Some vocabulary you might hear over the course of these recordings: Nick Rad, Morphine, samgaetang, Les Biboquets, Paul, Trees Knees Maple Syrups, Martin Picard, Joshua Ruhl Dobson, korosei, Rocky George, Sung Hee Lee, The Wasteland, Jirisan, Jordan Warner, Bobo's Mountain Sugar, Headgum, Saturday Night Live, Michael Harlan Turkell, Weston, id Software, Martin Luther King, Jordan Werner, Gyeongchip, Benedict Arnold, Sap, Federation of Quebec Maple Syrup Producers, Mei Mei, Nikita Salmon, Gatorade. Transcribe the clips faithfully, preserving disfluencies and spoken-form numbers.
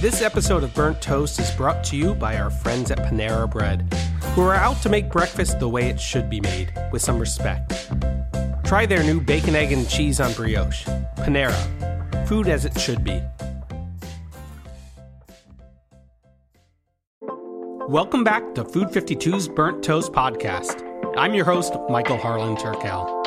This episode of Burnt Toast is brought to you by our friends at Panera Bread, who are out to make breakfast the way it should be made, with some respect. Try their new bacon, egg, and cheese on brioche. Panera. Food as it should be. Welcome back to Food fifty-two's Burnt Toast Podcast. I'm your host, Michael Harlan Turkell.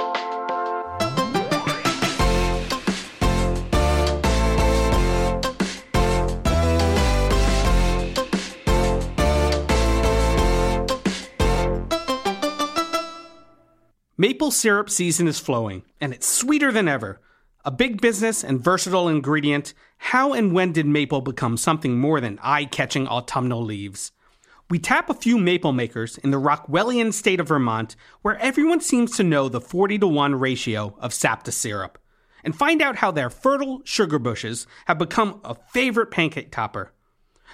Maple syrup season is flowing, and it's sweeter than ever. A big business and versatile ingredient, how and when did maple become something more than eye-catching autumnal leaves? We tap a few maple makers in the Rockwellian state of Vermont, where everyone seems to know the forty to one ratio of sap to syrup, and find out how their fertile sugar bushes have become a favorite pancake topper.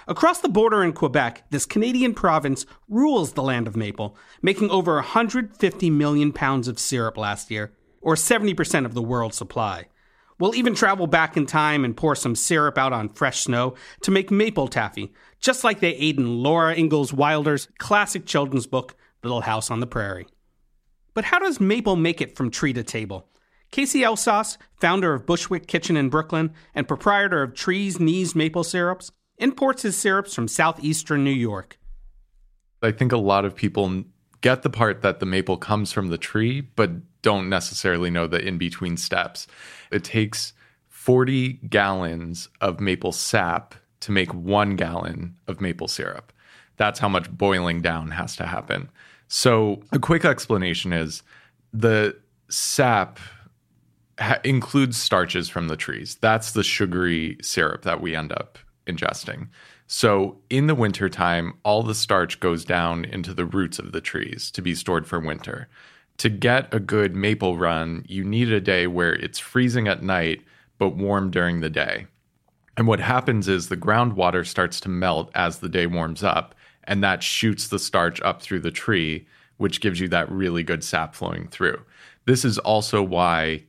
Across the border in Quebec, this Canadian province rules the land of maple, making over one hundred fifty million pounds of syrup last year, or seventy percent of the world's supply. We'll even travel back in time and pour some syrup out on fresh snow to make maple taffy, just like they ate in Laura Ingalls Wilder's classic children's book, Little House on the Prairie. But how does maple make it from tree to table? Casey Elsauss, founder of Bushwick Kitchen in Brooklyn and proprietor of Trees Knees Maple Syrups, imports his syrups from southeastern New York. I think a lot of people get the part that the maple comes from the tree, but don't necessarily know the in-between steps. It takes forty gallons of maple sap to make one gallon of maple syrup. That's how much boiling down has to happen. So a quick explanation is the sap ha- includes starches from the trees. That's the sugary syrup that we end up ingesting. So in the wintertime, all the starch goes down into the roots of the trees to be stored for winter. To get a good maple run, you need a day where it's freezing at night, but warm during the day. And what happens is the groundwater starts to melt as the day warms up, and that shoots the starch up through the tree, which gives you that really good sap flowing through. This is also why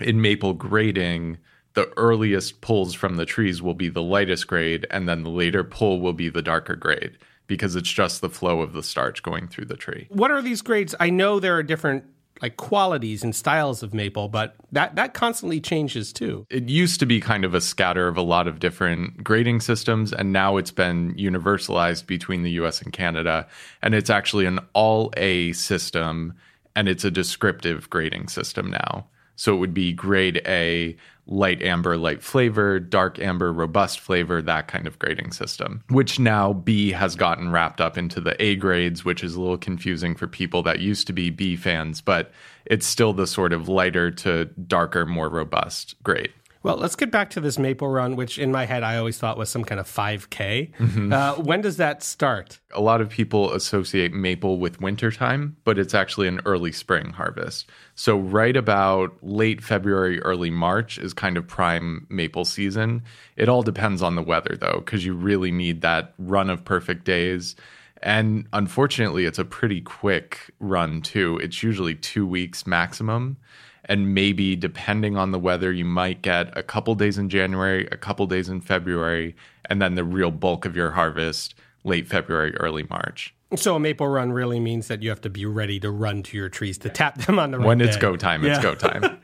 in maple grading, the earliest pulls from the trees will be the lightest grade, and then the later pull will be the darker grade, because it's just the flow of the starch going through the tree. What are these grades? I know there are different like qualities and styles of maple, but that, that constantly changes too. It used to be kind of a scatter of a lot of different grading systems, and now it's been universalized between the U S and Canada, and it's actually an all-A system, and it's a descriptive grading system now. So it would be grade A, light amber, light flavor, dark amber, robust flavor, that kind of grading system, which now B has gotten wrapped up into the A grades, which is a little confusing for people that used to be B fans, but it's still the sort of lighter to darker, more robust grade. Well, let's get back to this maple run, which in my head I always thought was some kind of five K. Mm-hmm. Uh, when does that start? A lot of people associate maple with wintertime, but it's actually an early spring harvest. So right about late February, early March is kind of prime maple season. It all depends on the weather, though, because you really need that run of perfect days. And unfortunately, it's a pretty quick run, too. It's usually two weeks maximum. And maybe, depending on the weather, you might get a couple days in January, a couple days in February, and then the real bulk of your harvest, late February, early March. So a maple run really means that you have to be ready to run to your trees to tap them on the right When it's day. go time, it's yeah. go time.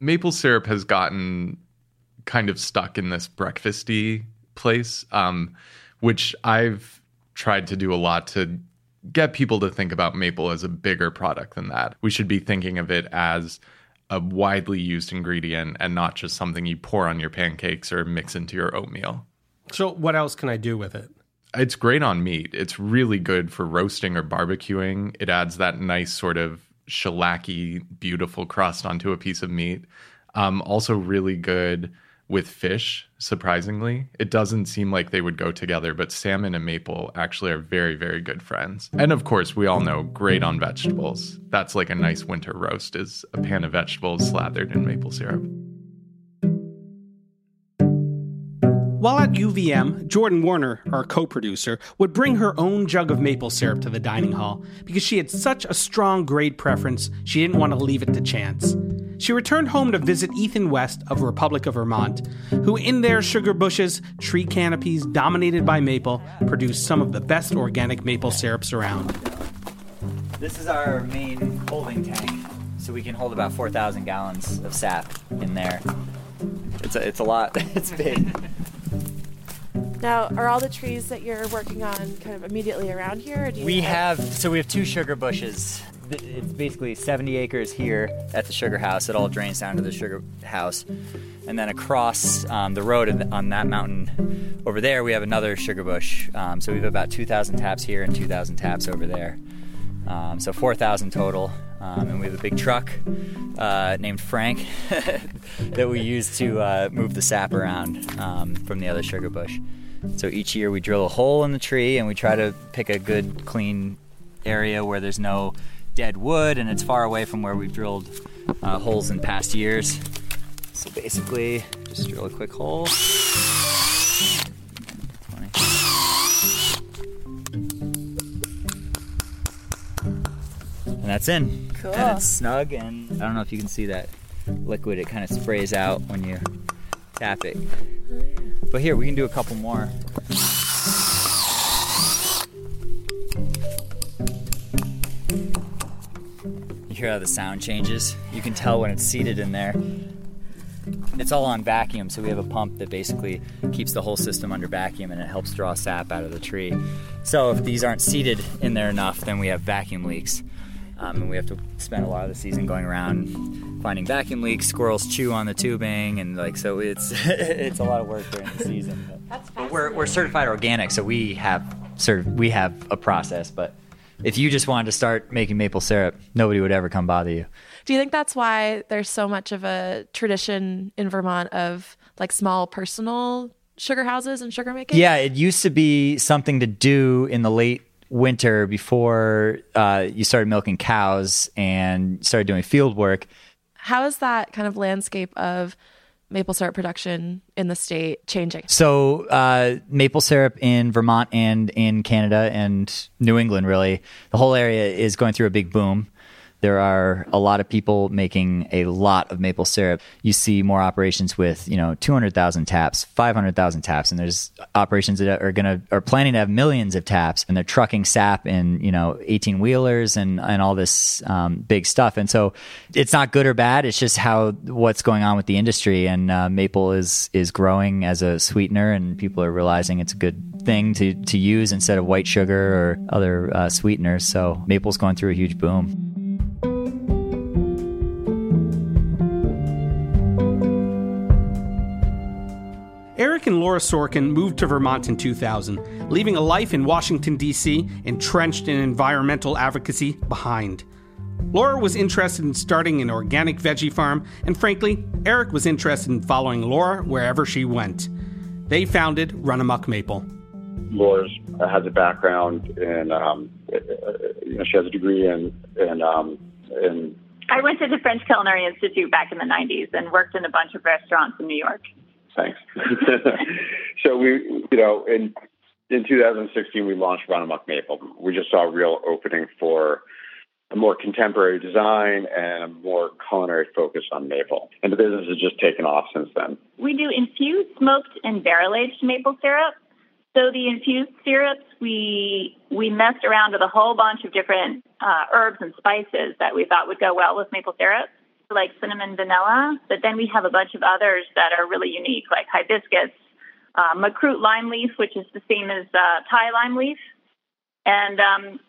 Maple syrup has gotten kind of stuck in this breakfasty place, um, which I've tried to do a lot to get people to think about maple as a bigger product than that. We should be thinking of it as a widely used ingredient and not just something you pour on your pancakes or mix into your oatmeal. So what else can I do with it? It's great on meat. It's really good for roasting or barbecuing. It adds that nice sort of shellacky, beautiful crust onto a piece of meat. Um, also really good with fish, surprisingly. It doesn't seem like they would go together, but salmon and maple actually are very, very good friends. And of course, we all know, great on vegetables. That's like a nice winter roast, is a pan of vegetables slathered in maple syrup. While at U V M, Jordan Warner, our co-producer, would bring her own jug of maple syrup to the dining hall because she had such a strong grade preference, she didn't want to leave it to chance. She returned home to visit Ethan West of Republic of Vermont, who in their sugar bushes, tree canopies dominated by maple, produced some of the best organic maple syrups around. This is our main holding tank, so we can hold about four thousand gallons of sap in there. It's a, it's a lot. It's big. Now, are all the trees that you're working on kind of immediately around here? Or do you we have, have, so we have two sugar bushes. It's basically seventy acres here at the sugar house. It all drains down to the sugar house. And then across um, the road on that mountain over there, we have another sugar bush. Um, so we have about two thousand taps here and two thousand taps over there. Um, so four thousand total. Um, and we have a big truck uh, named Frank that we use to uh, move the sap around um, from the other sugar bush. So each year we drill a hole in the tree and we try to pick a good, clean area where there's no dead wood and it's far away from where we've drilled uh, holes in past years. So basically, just drill a quick hole. And that's in. Cool. And it's snug, and I don't know if you can see that liquid. It kind of sprays out when you tap it. But here, we can do a couple more. You hear how the sound changes? You can tell when it's seated in there. It's all on vacuum, so we have a pump that basically keeps the whole system under vacuum, and it helps draw sap out of the tree. So if these aren't seated in there enough, then we have vacuum leaks. Um, and we have to spend a lot of the season going around finding vacuum leaks. Squirrels chew on the tubing, and like so, it's it's a lot of work during the season. But, That's but we're we're certified organic, so we have sort we have a process. But if you just wanted to start making maple syrup, nobody would ever come bother you. Do you think that's why there's so much of a tradition in Vermont of like small personal sugar houses and sugar making? Yeah, it used to be something to do in the late winter before uh, you started milking cows and started doing field work. How is that kind of landscape of maple syrup production in the state changing? So uh, maple syrup in Vermont and in Canada and New England, really, the whole area is going through a big boom. There are a lot of people making a lot of maple syrup. You see more operations with, you know, two hundred thousand taps, five hundred thousand taps, and there's operations that are going to are planning to have millions of taps, and they're trucking sap in, you know, eighteen wheelers and and all this um, big stuff. And so it's not good or bad. It's just how what's going on with the industry, and uh, maple is is growing as a sweetener, and people are realizing it's a good thing to to use instead of white sugar or other uh, sweeteners. So maple's going through a huge boom. Eric and Laura Sorkin moved to Vermont in two thousand, leaving a life in Washington, D C, entrenched in environmental advocacy behind. Laura was interested in starting an organic veggie farm, and frankly, Eric was interested in following Laura wherever she went. They founded Run Amok Maple. Laura has a background in, um, you know, she has a degree in... in, um, in... I went to the French Culinary Institute back in the nineties and worked in a bunch of restaurants in New York. Thanks. So we, you know, in in two thousand sixteen, we launched Run Amok Maple. We just saw a real opening for a more contemporary design and a more culinary focus on maple. And the business has just taken off since then. We do infused, smoked, and barrel-aged maple syrup. So the infused syrups, we we messed around with a whole bunch of different uh, herbs and spices that we thought would go well with maple syrup, like cinnamon, vanilla, but then we have a bunch of others that are really unique, like hibiscus, uh, macroot lime leaf, which is the same as uh, Thai lime leaf. And um,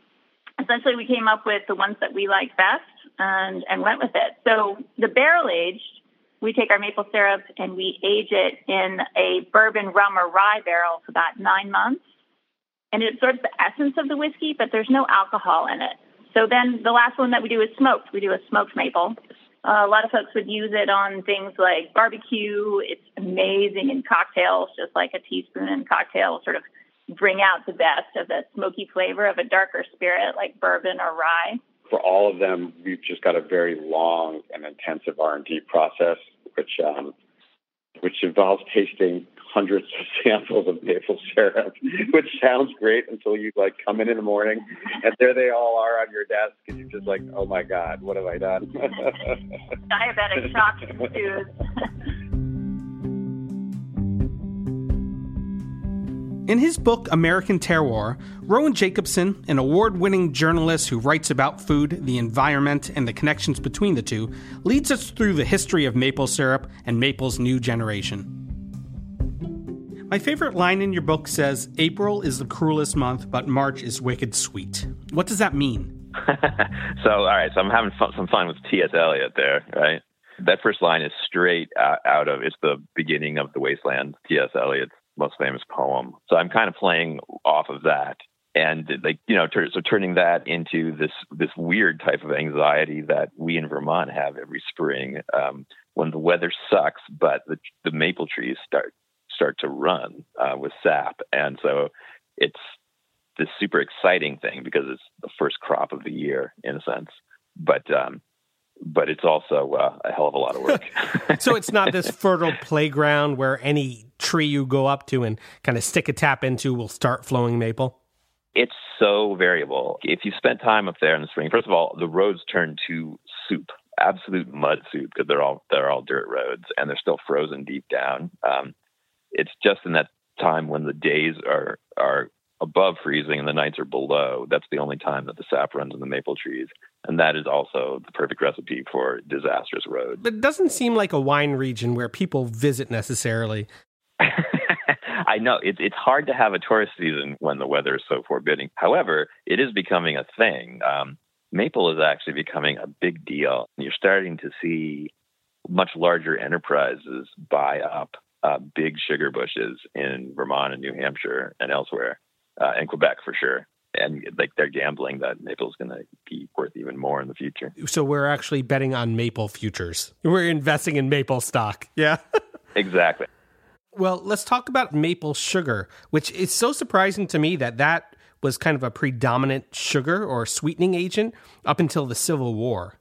essentially we came up with the ones that we like best and, and went with it. So the barrel aged, we take our maple syrup and we age it in a bourbon, rum, or rye barrel for about nine months. And it absorbs the essence of the whiskey, but there's no alcohol in it. So then the last one that we do is smoked. We do a smoked maple. Uh, a lot of folks would use it on things like barbecue. It's amazing in cocktails, just like a teaspoon in cocktail sort of bring out the best of the smoky flavor of a darker spirit like bourbon or rye. For all of them, we've just got a very long and intensive R and D process, which um, which involves tasting hundreds of samples of maple syrup, which sounds great until you like come in in the morning and there they all are on your desk and you're just like, oh my God, what have I done? Diabetic shock ensues. In his book, American Terroir, Rowan Jacobson, an award-winning journalist who writes about food, the environment, and the connections between the two, leads us through the history of maple syrup and maple's new generation. My favorite line in your book says, April is the cruelest month, but March is wicked sweet. What does that mean? So, all right, so I'm having fun, some fun with T S. Eliot there, right? That first line is straight out of, it's the beginning of The Wasteland, T S. Eliot's most famous poem. So I'm kind of playing off of that. And like, you know, so turning that into this, this weird type of anxiety that we in Vermont have every spring um, when the weather sucks, but the, the maple trees start start to run uh, with sap. And so it's this super exciting thing because it's the first crop of the year in a sense, but um, but it's also uh, a hell of a lot of work. So it's not this fertile playground where any tree you go up to and kind of stick a tap into will start flowing maple? It's so variable. If you spent time up there in the spring, first of all, the roads turn to soup, absolute mud soup, because they're all, they're all dirt roads and they're still frozen deep down. Um, It's just in that time when the days are are above freezing and the nights are below. That's the only time that the sap runs in the maple trees. And that is also the perfect recipe for disastrous roads. But it doesn't seem like a wine region where people visit necessarily. I know. It, it's hard to have a tourist season when the weather is so forbidding. However, it is becoming a thing. Um, maple is actually becoming a big deal. You're starting to see much larger enterprises buy up Uh, big sugar bushes in Vermont and New Hampshire and elsewhere, uh, and Quebec for sure. And like they're gambling that maple is going to be worth even more in the future. So we're actually betting on maple futures. We're investing in maple stock. Yeah, exactly. Well, let's talk about maple sugar, which is so surprising to me that that was kind of a predominant sugar or sweetening agent up until the Civil War.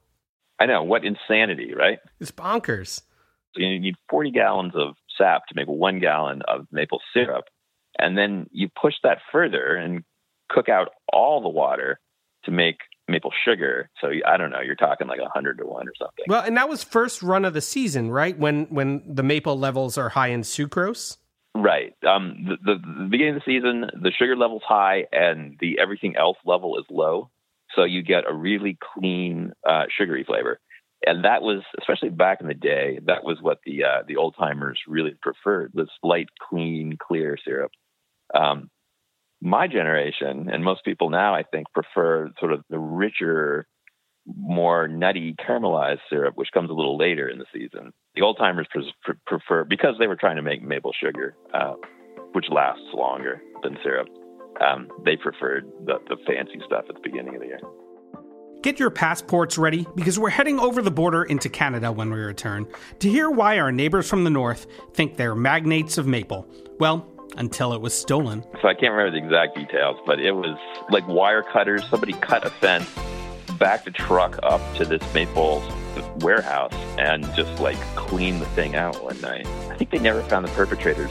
I know. What insanity, right? It's bonkers. So you need forty gallons of sap to make one gallon of maple syrup. And then you push that further and cook out all the water to make maple sugar. So I don't know, you're talking like a hundred to one or something. Well, and that was first run of the season, right? When when the maple levels are high in sucrose? Right. Um, the, the, the beginning of the season, the sugar level's high and the everything else level is low. So you get a really clean uh, sugary flavor. And that was, especially back in the day, that was what the uh, the old timers really preferred, this light, clean, clear syrup. Um, my generation, and most people now, I think, prefer sort of the richer, more nutty, caramelized syrup, which comes a little later in the season. The old timers pre- prefer, because they were trying to make maple sugar, uh, which lasts longer than syrup, um, they preferred the, the fancy stuff at the beginning of the year. Get your passports ready, because we're heading over the border into Canada when we return to hear why our neighbors from the north think they're magnates of maple. Well, until it was stolen. So I can't remember the exact details, but it was like wire cutters. Somebody cut a fence, backed a truck up to this maple warehouse, and just like cleaned the thing out one night. I think they never found the perpetrators.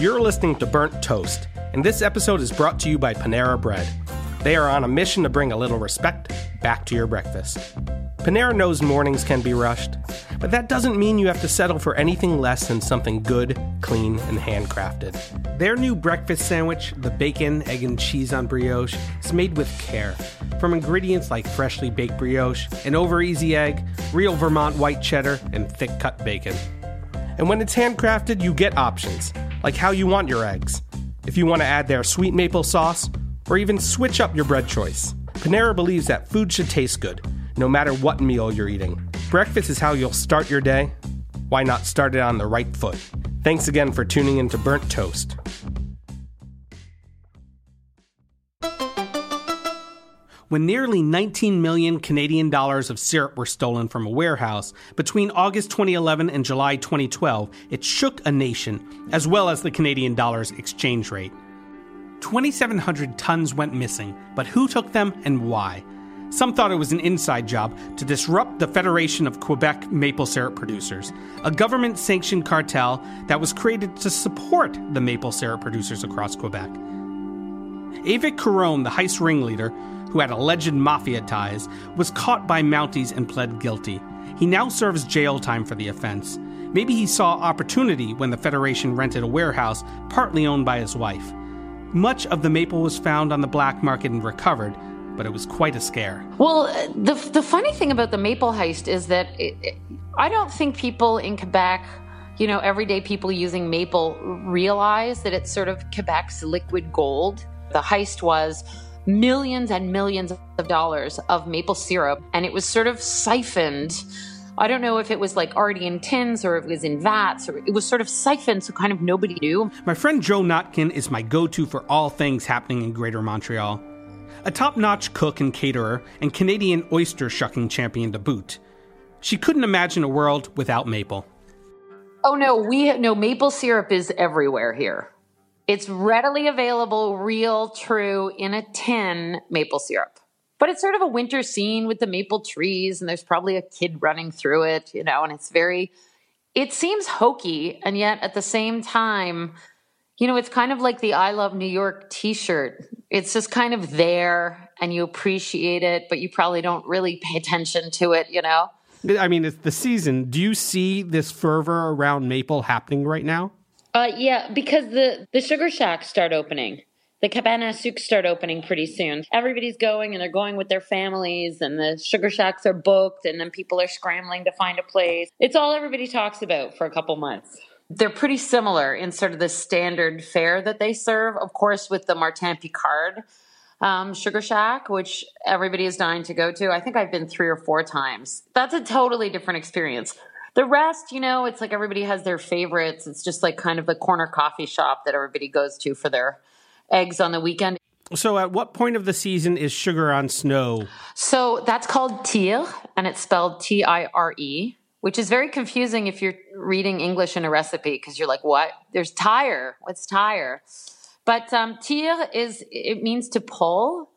You're listening to Burnt Toast, and this episode is brought to you by Panera Bread. They are on a mission to bring a little respect back to your breakfast. Panera knows mornings can be rushed, but that doesn't mean you have to settle for anything less than something good, clean, and handcrafted. Their new breakfast sandwich, the bacon, egg, and cheese on brioche, is made with care. From ingredients like freshly baked brioche, an over-easy egg, real Vermont white cheddar, and thick-cut bacon. And when it's handcrafted, you get options, like how you want your eggs, if you want to add their sweet maple sauce, or even switch up your bread choice. Panera believes that food should taste good, no matter what meal you're eating. Breakfast is how you'll start your day. Why not start it on the right foot? Thanks again for tuning in to Burnt Toast. When nearly nineteen million Canadian dollars of syrup were stolen from a warehouse, between August twenty eleven and July twenty twelve, it shook a nation, as well as the Canadian dollar's exchange rate. twenty-seven hundred tons went missing, but who took them and why? Some thought it was an inside job to disrupt the Federation of Quebec Maple Syrup Producers, a government-sanctioned cartel that was created to support the maple syrup producers across Quebec. Avic Caron, the heist ringleader, who had alleged mafia ties, was caught by Mounties and pled guilty. He now serves jail time for the offense. Maybe he saw opportunity when the Federation rented a warehouse partly owned by his wife. Much of the maple was found on the black market and recovered, but it was quite a scare. Well, the the funny thing about the maple heist is that it, it, I don't think people in Quebec, you know, everyday people using maple, realize that it's sort of Quebec's liquid gold. The heist was millions and millions of dollars of maple syrup, and it was sort of siphoned. I don't know if it was like already in tins or if it was in vats, or it was sort of siphoned, so kind of nobody knew. My friend Jo Notkin is my go-to for all things happening in Greater Montreal. A top-notch cook and caterer and Canadian oyster-shucking champion to boot. She couldn't imagine a world without maple. Oh no, we no maple syrup is everywhere here. It's readily available, real, true, in a tin maple syrup. But it's sort of a winter scene with the maple trees, and there's probably a kid running through it, you know, and it's very, it seems hokey. And yet at the same time, you know, it's kind of like the I Love New York t-shirt. It's just kind of there and you appreciate it, but you probably don't really pay attention to it, you know? I mean, it's the season. Do you see this fervor around maple happening right now? Uh, yeah, because the, the sugar shacks start opening. The cabana souks start opening pretty soon. Everybody's going, and they're going with their families, and the sugar shacks are booked, and then people are scrambling to find a place. It's all everybody talks about for a couple months. They're pretty similar in sort of the standard fare that they serve, of course, with the Martin Picard um, sugar shack, which everybody is dying to go to. I think I've been three or four times. That's a totally different experience. The rest, you know, it's like everybody has their favorites. It's just like kind of the corner coffee shop that everybody goes to for their eggs on the weekend. So at what point of the season is sugar on snow? So that's called tire, and it's spelled T I R E, which is very confusing if you're reading English in a recipe, because you're like, what? There's tire. What's tire? But um, tire is, it means to pull.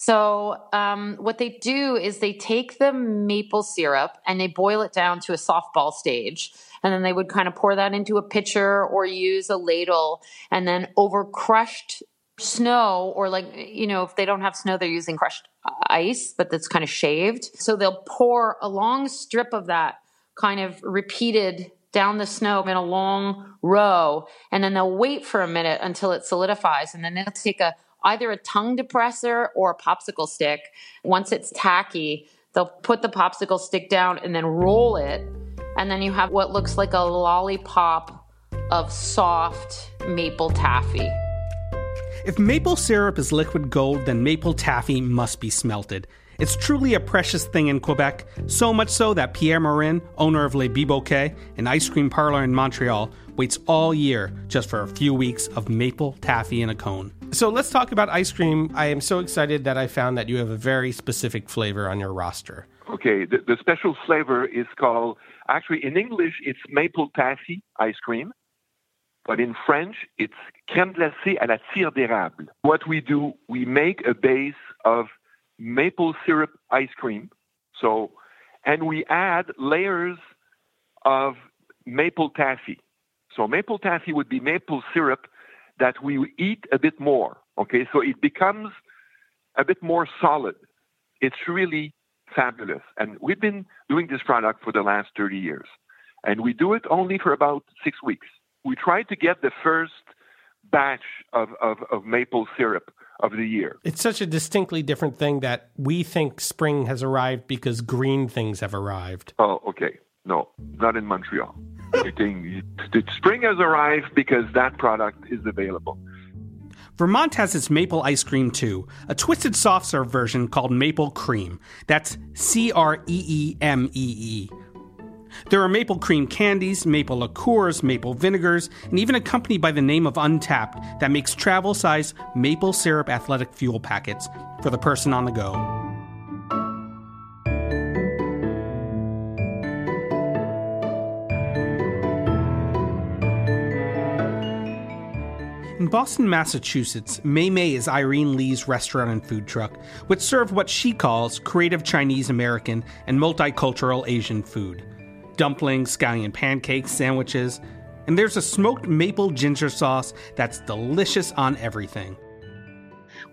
So um, what they do is they take the maple syrup and they boil it down to a softball stage. And then they would kind of pour that into a pitcher or use a ladle, and then over crushed snow, or like, you know, if they don't have snow, they're using crushed ice, but that's kind of shaved. So they'll pour a long strip of that kind of repeated down the snow in a long row. And then they'll wait for a minute until it solidifies. And then they'll take a, either a tongue depressor or a popsicle stick. Once it's tacky, they'll put the popsicle stick down and then roll it. And then you have what looks like a lollipop of soft maple taffy. If maple syrup is liquid gold, then maple taffy must be smelted. It's truly a precious thing in Quebec, so much so that Pierre Morin, owner of Les Biboquets, an ice cream parlor in Montreal, waits all year just for a few weeks of maple taffy in a cone. So let's talk about ice cream. I am so excited that I found that you have a very specific flavor on your roster. Okay, the, the special flavor is called, actually in English, it's maple taffy ice cream. But in French, it's crème glacée à la tire d'érable. What we do, we make a base of maple syrup ice cream. So, and we add layers of maple taffy. So maple taffy would be maple syrup that we eat a bit more. Okay, so it becomes a bit more solid. It's really fabulous. And we've been doing this product for the last thirty years. And we do it only for about six weeks. We try to get the first batch of, of, of maple syrup of the year. It's such a distinctly different thing that we think spring has arrived because green things have arrived. Oh, okay. No, not in Montreal. I think spring has arrived because that product is available. Vermont has its maple ice cream too, a twisted soft serve version called maple cream. That's C R E E M E E. There are maple cream candies, maple liqueurs, maple vinegars, and even a company by the name of Untapped that makes travel-size maple syrup athletic fuel packets for the person on the go. In Boston, Massachusetts, Mei Mei is Irene Lee's restaurant and food truck, which serve what she calls creative Chinese-American and multicultural Asian food. Dumplings, scallion pancakes, sandwiches, and there's a smoked maple ginger sauce that's delicious on everything.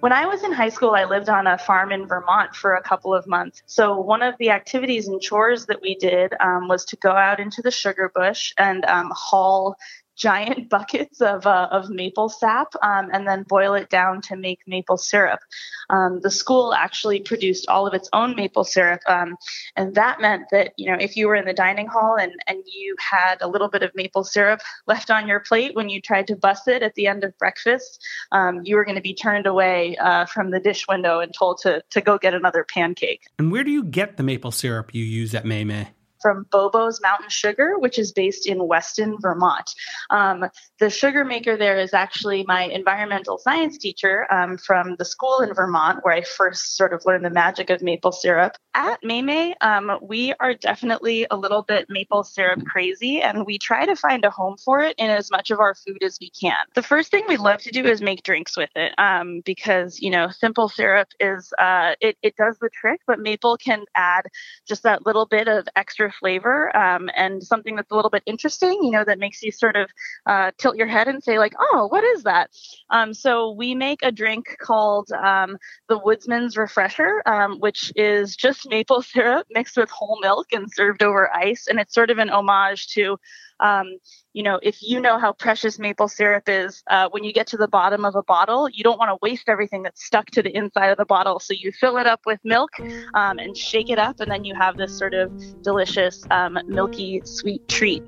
When I was in high school, I lived on a farm in Vermont for a couple of months. So one of the activities and chores that we did um, was to go out into the sugar bush and um, haul giant buckets of uh, of maple sap um, and then boil it down to make maple syrup. Um, the school actually produced all of its own maple syrup, um, and that meant that, you know, if you were in the dining hall and, and you had a little bit of maple syrup left on your plate when you tried to bus it at the end of breakfast, um, you were going to be turned away uh, from the dish window and told to to go get another pancake. And where do you get the maple syrup you use at Mei Mei? From Bobo's Mountain Sugar, which is based in Weston, Vermont. Um, the sugar maker there is actually my environmental science teacher um, from the school in Vermont, where I first sort of learned the magic of maple syrup. At Mei Mei, um, we are definitely a little bit maple syrup crazy, and we try to find a home for it in as much of our food as we can. The first thing we love to do is make drinks with it, um, because, you know, simple syrup is, uh, it, it does the trick, but maple can add just that little bit of extra flavor um, and something that's a little bit interesting, you know, that makes you sort of uh, tilt your head and say like, oh, what is that? Um, so we make a drink called um, the Woodsman's Refresher, um, which is just maple syrup mixed with whole milk and served over ice. And it's sort of an homage to Um, you know, if you know how precious maple syrup is, uh, when you get to the bottom of a bottle, you don't want to waste everything that's stuck to the inside of the bottle. So you fill it up with milk um, and shake it up, and then you have this sort of delicious, um, milky, sweet treat.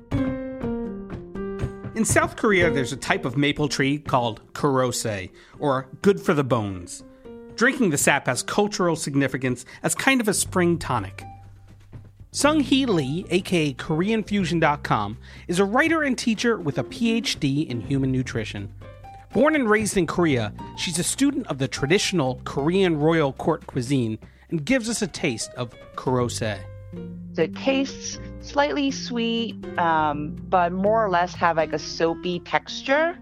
In South Korea, there's a type of maple tree called korosei, or good for the bones. Drinking the sap has cultural significance as kind of a spring tonic. Sung Hee Lee, aka Korean Fusion dot com, is a writer and teacher with a P H D in human nutrition. Born and raised in Korea, she's a student of the traditional Korean royal court cuisine and gives us a taste of korosei. So it tastes slightly sweet, um, but more or less have like a soapy texture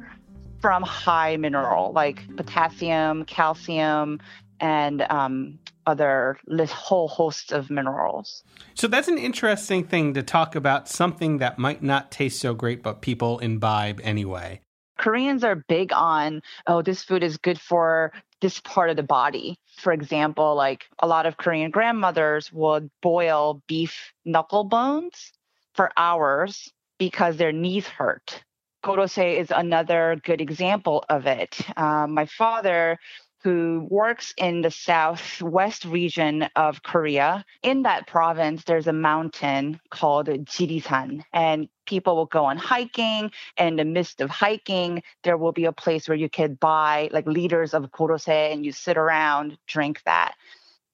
from high mineral, like potassium, calcium, and um, other whole hosts of minerals. So that's an interesting thing to talk about, something that might not taste so great, but people imbibe anyway. Koreans are big on, oh, this food is good for this part of the body. For example, like a lot of Korean grandmothers would boil beef knuckle bones for hours because their knees hurt. Korosei is another good example of it. Uh, my father, who works in the southwest region of Korea. In that province, there's a mountain called Jirisan, and people will go on hiking, and in the midst of hiking, there will be a place where you could buy like liters of korosei, and you sit around, drink that.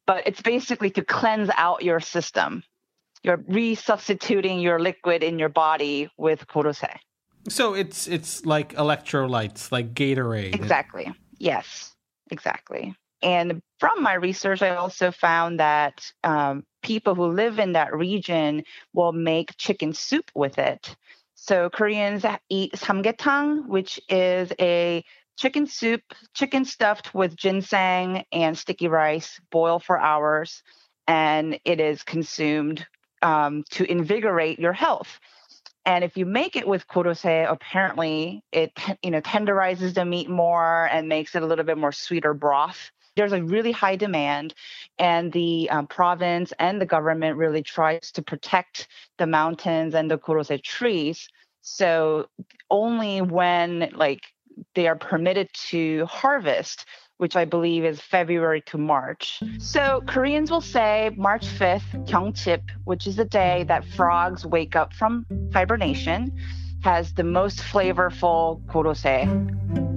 But it's basically to cleanse out your system. You're resubstituting your liquid in your body with korosei. So it's it's like electrolytes, like Gatorade. Exactly, yes. Exactly. And from my research, I also found that um, people who live in that region will make chicken soup with it. So Koreans eat samgaetang, which is a chicken soup, chicken stuffed with ginseng and sticky rice, boil for hours, and it is consumed um, to invigorate your health. And if you make it with korosei, apparently it, you know, tenderizes the meat more and makes it a little bit more sweeter broth. There's a really high demand, and the um, province and the government really tries to protect the mountains and the kurose trees. So only when like they are permitted to harvest, which I believe is February to March. So Koreans will say March fifth, Gyeongchip, which is the day that frogs wake up from hibernation, has the most flavorful kurose.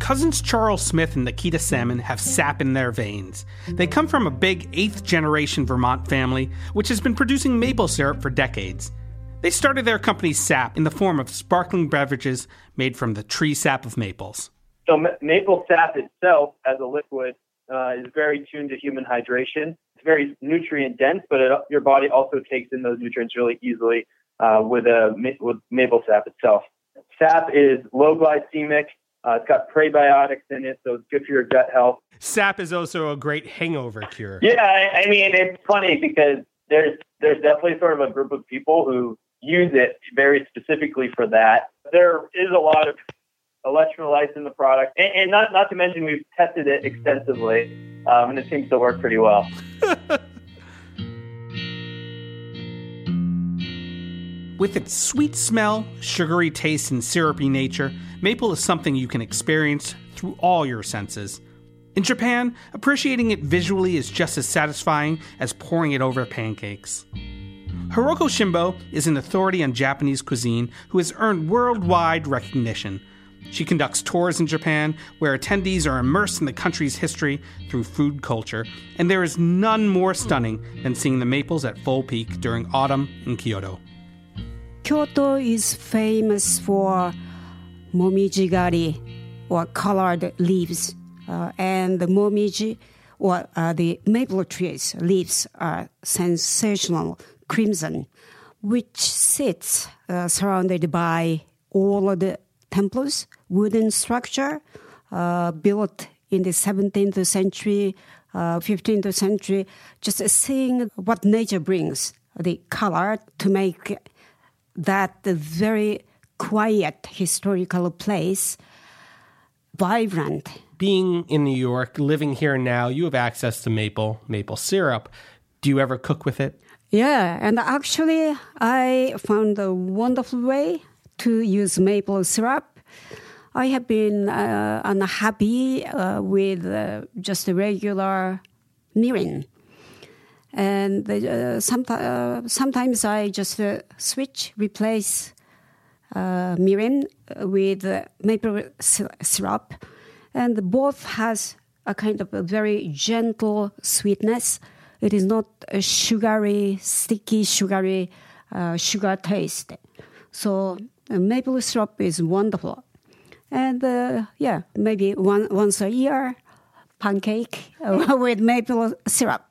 Cousins Charles Smith and Nikita Salmon have sap in their veins. They come from a big eighth-generation Vermont family, which has been producing maple syrup for decades. They started their company Sap in the form of sparkling beverages made from the tree sap of maples. So ma- maple sap itself, as a liquid, uh, is very tuned to human hydration. It's very nutrient-dense, but it, your body also takes in those nutrients really easily uh, with, a, with maple sap itself. Sap is low-glycemic. Uh, it's got prebiotics in it, so it's good for your gut health. Sap is also a great hangover cure. Yeah, I, I mean, it's funny because there's there's definitely sort of a group of people who use it very specifically for that. There is a lot of electrolytes in the product, and, and not, not to mention we've tested it extensively, um, and it seems to work pretty well. With its sweet smell, sugary taste, and syrupy nature, maple is something you can experience through all your senses. In Japan, appreciating it visually is just as satisfying as pouring it over pancakes. Hiroko Shimbo is an authority on Japanese cuisine who has earned worldwide recognition. She conducts tours in Japan where attendees are immersed in the country's history through food culture, and there is none more stunning than seeing the maples at full peak during autumn in Kyoto. Kyoto is famous for momiji-gari, or colored leaves, uh, and the momiji, or uh, the maple tree's leaves are sensational crimson, which sits uh, surrounded by all of the temples, wooden structure uh, built in the seventeenth century, uh, fifteenth century, just seeing what nature brings, the color to make that very quiet historical place vibrant. Being in New York, living here now, you have access to maple, maple syrup. Do you ever cook with it? Yeah, and actually I found a wonderful way to use maple syrup. I have been uh, unhappy uh, with uh, just a regular mirin. And uh, some, uh, sometimes I just uh, switch, replace uh, mirin with uh, maple syrup. And both has a kind of a very gentle sweetness. It is not a sugary, sticky, sugary uh, sugar taste. So uh, maple syrup is wonderful. And uh, yeah, maybe one, once a year, pancake uh, with maple syrup.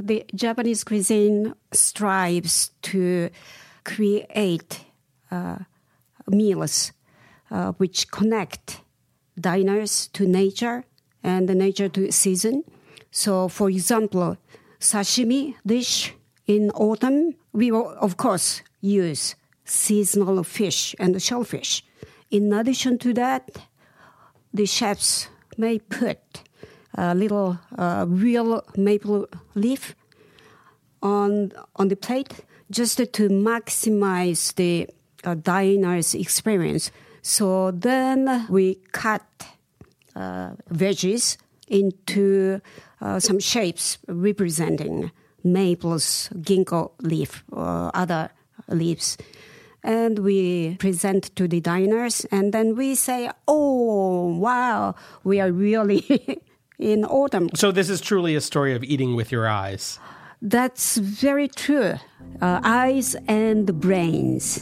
The Japanese cuisine strives to create uh, meals uh, which connect diners to nature and the nature to season. So, for example, sashimi dish in autumn, we will, of course, use seasonal fish and shellfish. In addition to that, the chefs may put a little uh, real maple leaf on on the plate just to maximize the uh, diner's experience. So then we cut uh, veggies into uh, some shapes representing maples, ginkgo leaf, or other leaves. And we present to the diners, and then we say, oh, wow, we are really... in autumn. So this is truly a story of eating with your eyes. That's very true. Uh, eyes and brains.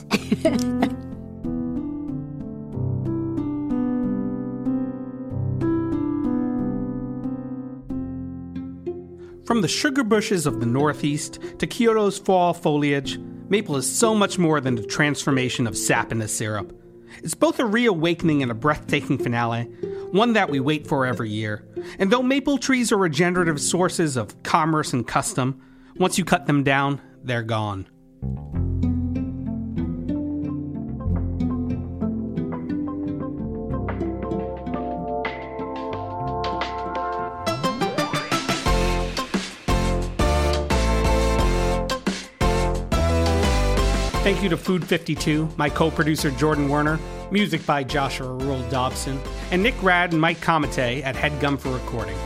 From the sugar bushes of the Northeast to Kyoto's fall foliage, maple is so much more than the transformation of sap into syrup. It's both a reawakening and a breathtaking finale, one that we wait for every year. And though maple trees are regenerative sources of commerce and custom, once you cut them down, they're gone. Thank you to Food fifty-two, my co-producer Jordan Werner, music by Joshua Ruhl Dobson, and Nick Rad and Mike Comete at HeadGum for recording.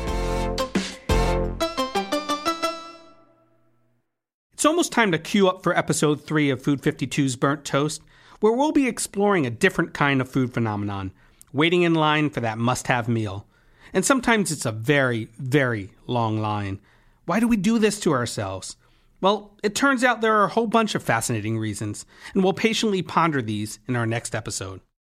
It's almost time to queue up for episode three of Food fifty-two's Burnt Toast, where we'll be exploring a different kind of food phenomenon, waiting in line for that must-have meal. And sometimes it's a very, very long line. Why do we do this to ourselves? Well, it turns out there are a whole bunch of fascinating reasons, and we'll patiently ponder these in our next episode.